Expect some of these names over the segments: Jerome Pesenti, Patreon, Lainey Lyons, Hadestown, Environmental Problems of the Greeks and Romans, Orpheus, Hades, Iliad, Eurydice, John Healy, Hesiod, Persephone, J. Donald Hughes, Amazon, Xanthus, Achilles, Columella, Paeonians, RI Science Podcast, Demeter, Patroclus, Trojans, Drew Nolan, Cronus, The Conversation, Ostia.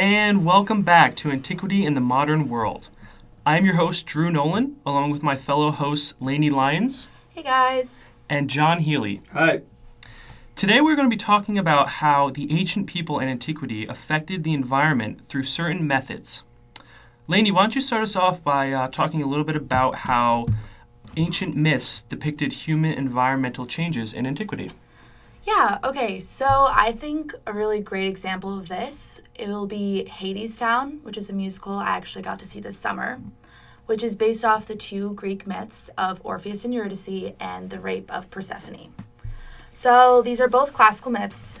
And welcome back to Antiquity in the Modern World. I'm your host, Drew Nolan, along with my fellow hosts, Lainey Lyons. Hey, guys. And John Healy. Hi. Today we're going to be talking about how the ancient people in antiquity affected the environment through certain methods. Lainey, why don't you start us off by talking a little bit about how ancient myths depicted human environmental changes in antiquity? Yeah, okay, so I think a really great example of this, it will be Hadestown, which is a musical I actually got to see this summer, which is based off the two Greek myths of Orpheus and Eurydice and the rape of Persephone. So these are both classical myths.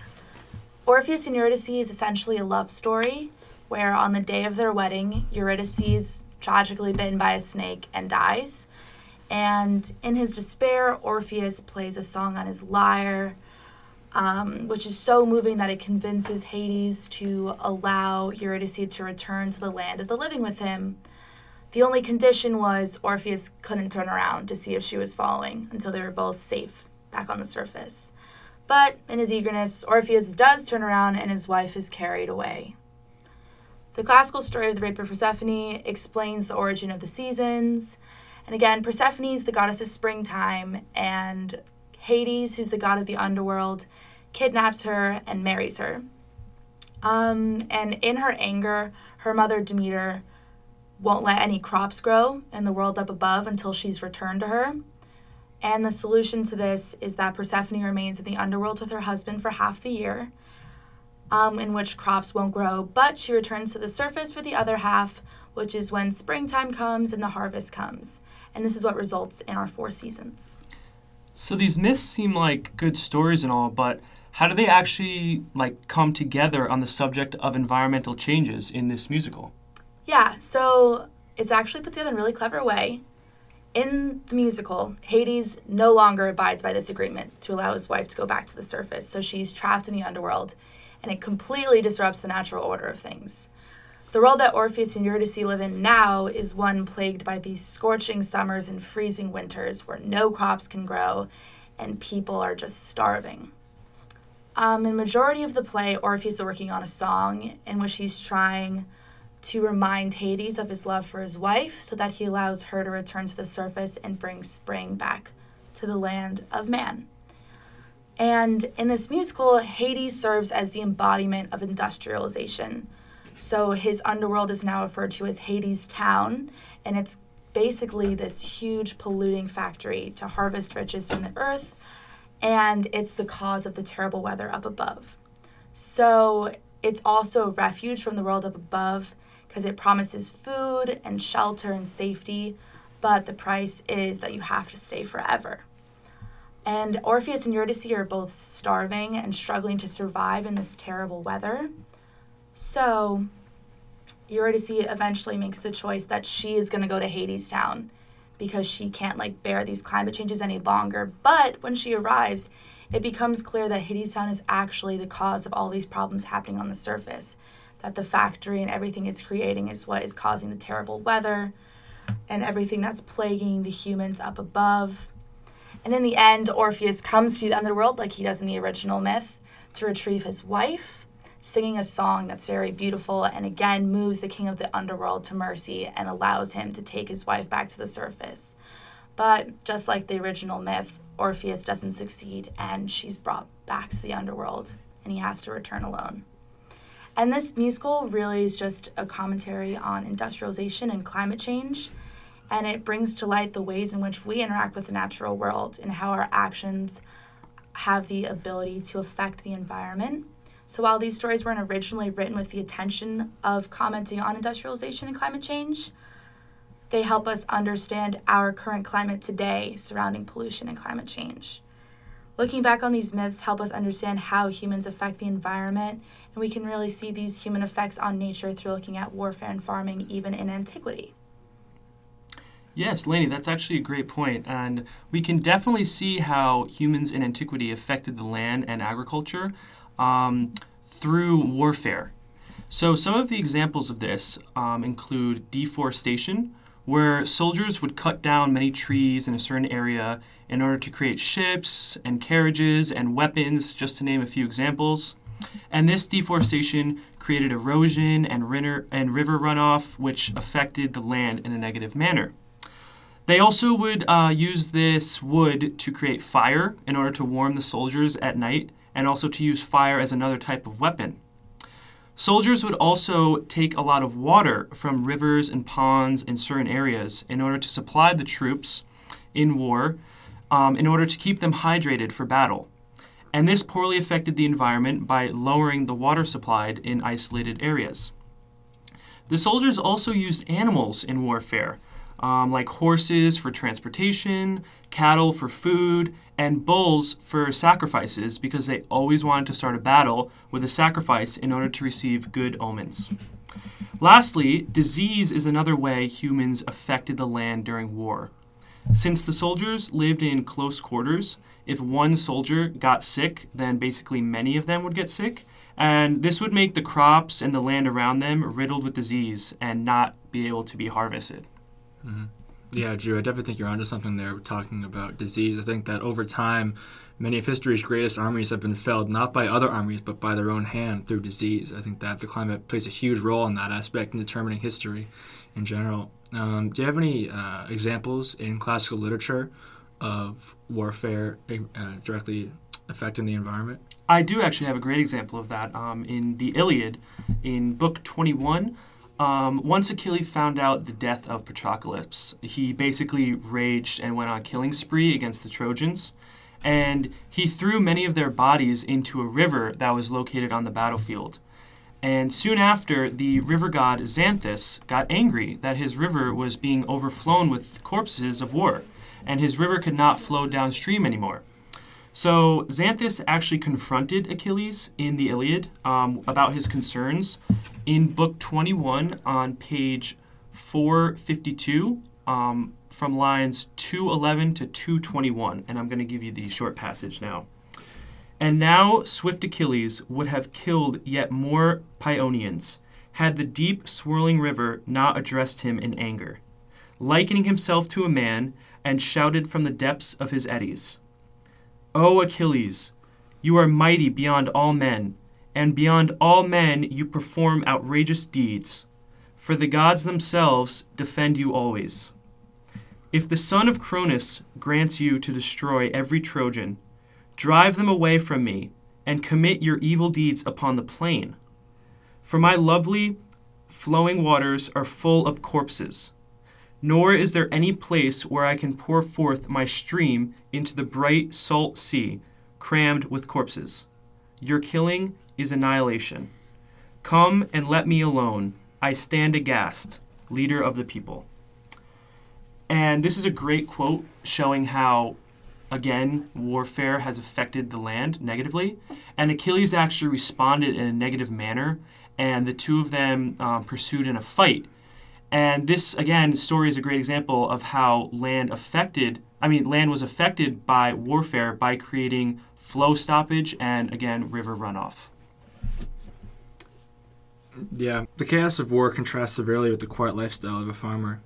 Orpheus and Eurydice is essentially a love story where on the day of their wedding, Eurydice is tragically bitten by a snake and dies. And in his despair, Orpheus plays a song on his lyre, which is so moving that it convinces Hades to allow Eurydice to return to the land of the living with him. The only condition was Orpheus couldn't turn around to see if she was following until they were both safe back on the surface. But in his eagerness, Orpheus does turn around and his wife is carried away. The classical story of the rape of Persephone explains the origin of the seasons. And again, Persephone is the goddess of springtime, and Hades, who's the god of the underworld, kidnaps her and marries her. And in her anger, her mother Demeter won't let any crops grow in the world up above until she's returned to her. And the solution to this is that Persephone remains in the underworld with her husband for half the year, in which crops won't grow, but she returns to the surface for the other half, which is when springtime comes and the harvest comes. And this is what results in our four seasons. So these myths seem like good stories and all, but how do they actually come together on the subject of environmental changes in this musical? Yeah, so it's actually put together in a really clever way. In the musical, Hades no longer abides by this agreement to allow his wife to go back to the surface, so she's trapped in the underworld, and it completely disrupts the natural order of things. The world that Orpheus and Eurydice live in now is one plagued by these scorching summers and freezing winters where no crops can grow and people are just starving. In the majority of the play, Orpheus is working on a song in which he's trying to remind Hades of his love for his wife so that he allows her to return to the surface and bring spring back to the land of man. And in this musical, Hades serves as the embodiment of industrialization. So his underworld is now referred to as Hades Town, and it's basically this huge polluting factory to harvest riches from the earth, and it's the cause of the terrible weather up above. So it's also a refuge from the world up above because it promises food and shelter and safety, but the price is that you have to stay forever. And Orpheus and Eurydice are both starving and struggling to survive in this terrible weather. So Eurydice eventually makes the choice that she is going to go to Hadestown because she can't bear these climate changes any longer. But when she arrives, it becomes clear that Hadestown is actually the cause of all these problems happening on the surface, that the factory and everything it's creating is what is causing the terrible weather and everything that's plaguing the humans up above. And in the end, Orpheus comes to the underworld like he does in the original myth to retrieve his wife, singing a song that's very beautiful and again moves the king of the underworld to mercy and allows him to take his wife back to the surface. But just like the original myth, Orpheus doesn't succeed and she's brought back to the underworld and he has to return alone. And this musical really is just a commentary on industrialization and climate change, and it brings to light the ways in which we interact with the natural world and how our actions have the ability to affect the environment. So while these stories weren't originally written with the intention of commenting on industrialization and climate change, they help us understand our current climate today surrounding pollution and climate change. Looking back on these myths help us understand how humans affect the environment, and we can really see these human effects on nature through looking at warfare and farming even in antiquity. Yes, Lainey, that's actually a great point. And we can definitely see how humans in antiquity affected the land and agriculture through warfare. So some of the examples of this include deforestation, where soldiers would cut down many trees in a certain area in order to create ships and carriages and weapons, just to name a few examples. And this deforestation created erosion and river runoff, which affected the land in a negative manner. They also would use this wood to create fire in order to warm the soldiers at night, and also to use fire as another type of weapon. Soldiers would also take a lot of water from rivers and ponds in certain areas in order to supply the troops in war, in order to keep them hydrated for battle. And this poorly affected the environment by lowering the water supplied in isolated areas. The soldiers also used animals in warfare, like horses for transportation, cattle for food, and bulls for sacrifices, because they always wanted to start a battle with a sacrifice in order to receive good omens. Lastly, disease is another way humans affected the land during war. Since the soldiers lived in close quarters, if one soldier got sick, then basically many of them would get sick, and this would make the crops and the land around them riddled with disease and not be able to be harvested. Mm-hmm. Yeah, Drew, I definitely think you're onto something there talking about disease. I think that over time, many of history's greatest armies have been felled not by other armies, but by their own hand through disease. I think that the climate plays a huge role in that aspect in determining history in general. Do you have any examples in classical literature of warfare directly affecting the environment? I do actually have a great example of that in the Iliad in Book 21. Once Achilles found out the death of Patroclus, he basically raged and went on a killing spree against the Trojans, and he threw many of their bodies into a river that was located on the battlefield. And soon after, the river god Xanthus got angry that his river was being overflown with corpses of war, and his river could not flow downstream anymore. So Xanthus actually confronted Achilles in the Iliad about his concerns. In Book 21 on page 452 from lines 211 to 221, and I'm going to give you the short passage now. "And now swift Achilles would have killed yet more Paeonians, had the deep swirling river not addressed him in anger, likening himself to a man, and shouted from the depths of his eddies, 'O Achilles, you are mighty beyond all men, and beyond all men you perform outrageous deeds, for the gods themselves defend you always. If the son of Cronus grants you to destroy every Trojan, drive them away from me, and commit your evil deeds upon the plain. For my lovely flowing waters are full of corpses, nor is there any place where I can pour forth my stream into the bright salt sea, crammed with corpses. Your killing is annihilation. Come and let me alone. I stand aghast, leader of the people.'" And this is a great quote showing how, again, warfare has affected the land negatively. And Achilles actually responded in a negative manner, and the two of them pursued in a fight. And this, again, story is a great example of how land was affected by warfare by creating flow stoppage and, again, river runoff. Yeah, the chaos of war contrasts severely with the quiet lifestyle of a farmer.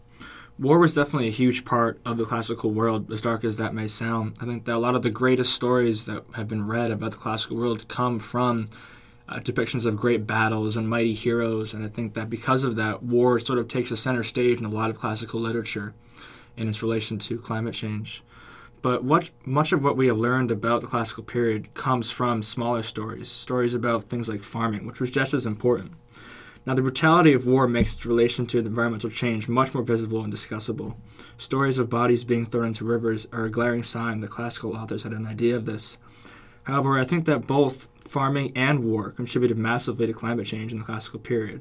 War was definitely a huge part of the classical world, as dark as that may sound. I think that a lot of the greatest stories that have been read about the classical world come from depictions of great battles and mighty heroes, and I think that because of that, war sort of takes a center stage in a lot of classical literature in its relation to climate change. But much of what we have learned about the classical period comes from smaller stories about things like farming, which was just as important. Now, the brutality of war makes its relation to the environmental change much more visible and discussable. Stories of bodies being thrown into rivers are a glaring sign that classical authors had an idea of this. However, I think that both farming and war contributed massively to climate change in the classical period.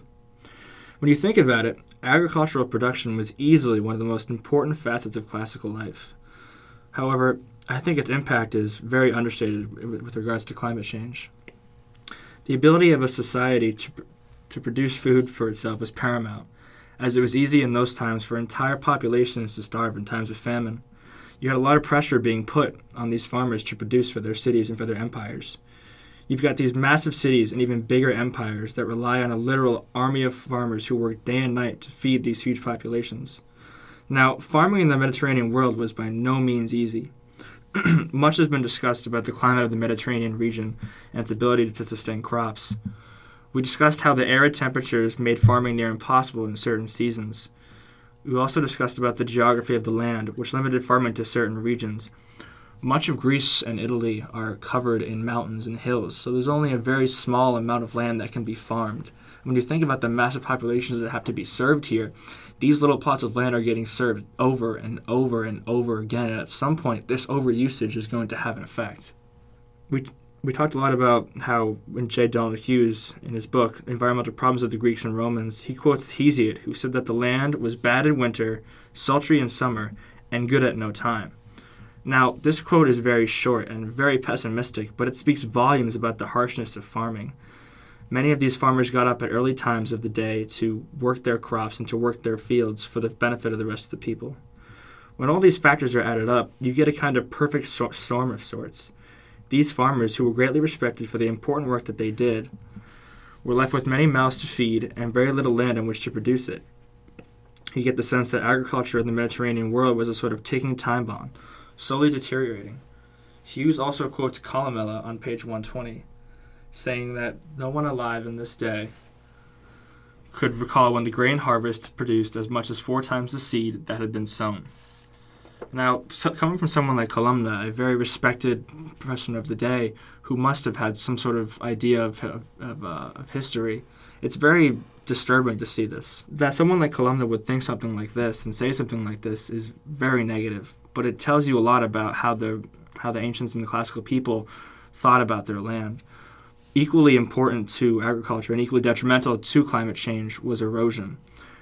When you think about it, agricultural production was easily one of the most important facets of classical life. However, I think its impact is very understated with regards to climate change. The ability of a society to produce food for itself was paramount, as it was easy in those times for entire populations to starve in times of famine. You had a lot of pressure being put on these farmers to produce for their cities and for their empires. You've got these massive cities and even bigger empires that rely on a literal army of farmers who work day and night to feed these huge populations. Now, farming in the Mediterranean world was by no means easy. Much has been discussed about the climate of the Mediterranean region and its ability to sustain crops. We discussed how the arid temperatures made farming near impossible in certain seasons. We also discussed about the geography of the land, which limited farming to certain regions. Much of Greece and Italy are covered in mountains and hills, so there's only a very small amount of land that can be farmed. When you think about the massive populations that have to be served here, these little plots of land are getting served over and over and over again, and at some point, this overusage is going to have an effect. We talked a lot about how when J. Donald Hughes, in his book, Environmental Problems of the Greeks and Romans, he quotes Hesiod, who said that the land was bad in winter, sultry in summer, and good at no time. Now, this quote is very short and very pessimistic, but it speaks volumes about the harshness of farming. Many of these farmers got up at early times of the day to work their crops and to work their fields for the benefit of the rest of the people. When all these factors are added up, you get a kind of perfect storm of sorts. These farmers, who were greatly respected for the important work that they did, were left with many mouths to feed and very little land on which to produce it. You get the sense that agriculture in the Mediterranean world was a sort of ticking time bomb, slowly deteriorating. Hughes also quotes Columella on page 120, saying that no one alive in this day could recall when the grain harvest produced as much as 4 times the seed that had been sown. Now, coming from someone like Columella, a very respected person of the day, who must have had some sort of idea of history, it's very disturbing to see this. That someone like Columella would think something like this and say something like this is very negative, but it tells you a lot about how the ancients and the classical people thought about their land. Equally important to agriculture and equally detrimental to climate change was erosion.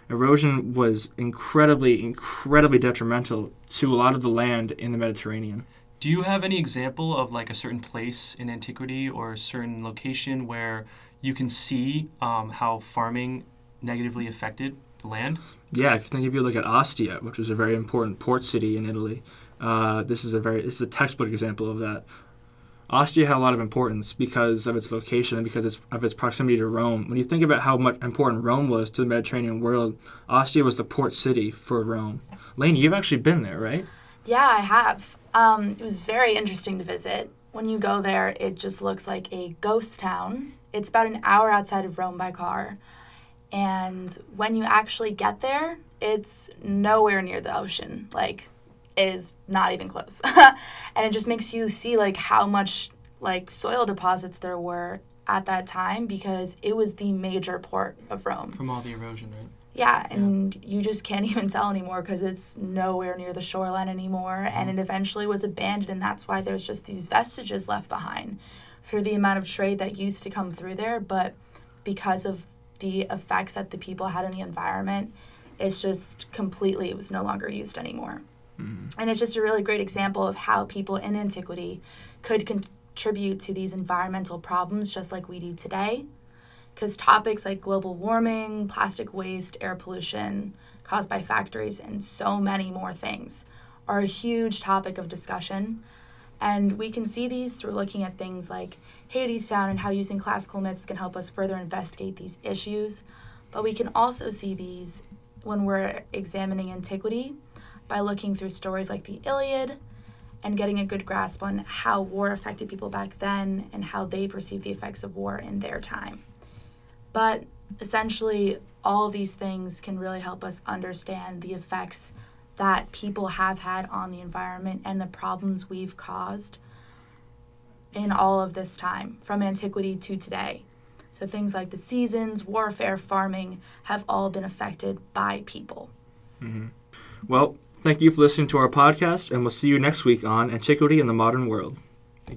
Erosion was incredibly, incredibly detrimental to a lot of the land in the Mediterranean. Do you have any example of like a certain place in antiquity or a certain location where you can see how farming negatively affected the land? Yeah, if you look at Ostia, which was a very important port city in Italy, this is a textbook example of that. Ostia had a lot of importance because of its location and because of its proximity to Rome. When you think about how much important Rome was to the Mediterranean world, Ostia was the port city for Rome. Lainey, you've actually been there, right? Yeah, I have. It was very interesting to visit. When you go there, it just looks like a ghost town. It's about an hour outside of Rome by car. And when you actually get there, it's nowhere near the ocean. Like, is not even close. And it just makes you see like how much like soil deposits there were at that time because it was the major port of Rome. From all the erosion, right? Yeah, and you just can't even tell anymore because it's nowhere near the shoreline anymore, and it eventually was abandoned, and that's why there's just these vestiges left behind for the amount of trade that used to come through there, but because of the effects that the people had on the environment, it's just completely, it was no longer used anymore. And it's just a really great example of how people in antiquity could contribute to these environmental problems just like we do today. Because topics like global warming, plastic waste, air pollution caused by factories, and so many more things are a huge topic of discussion. And we can see these through looking at things like Hadestown and how using classical myths can help us further investigate these issues. But we can also see these when we're examining antiquity by looking through stories like the Iliad and getting a good grasp on how war affected people back then and how they perceived the effects of war in their time. But essentially, all of these things can really help us understand the effects that people have had on the environment and the problems we've caused in all of this time, from antiquity to today. So things like the seasons, warfare, farming have all been affected by people. Mm-hmm. Well, thank you for listening to our podcast, and we'll see you next week on Antiquity in the Modern World.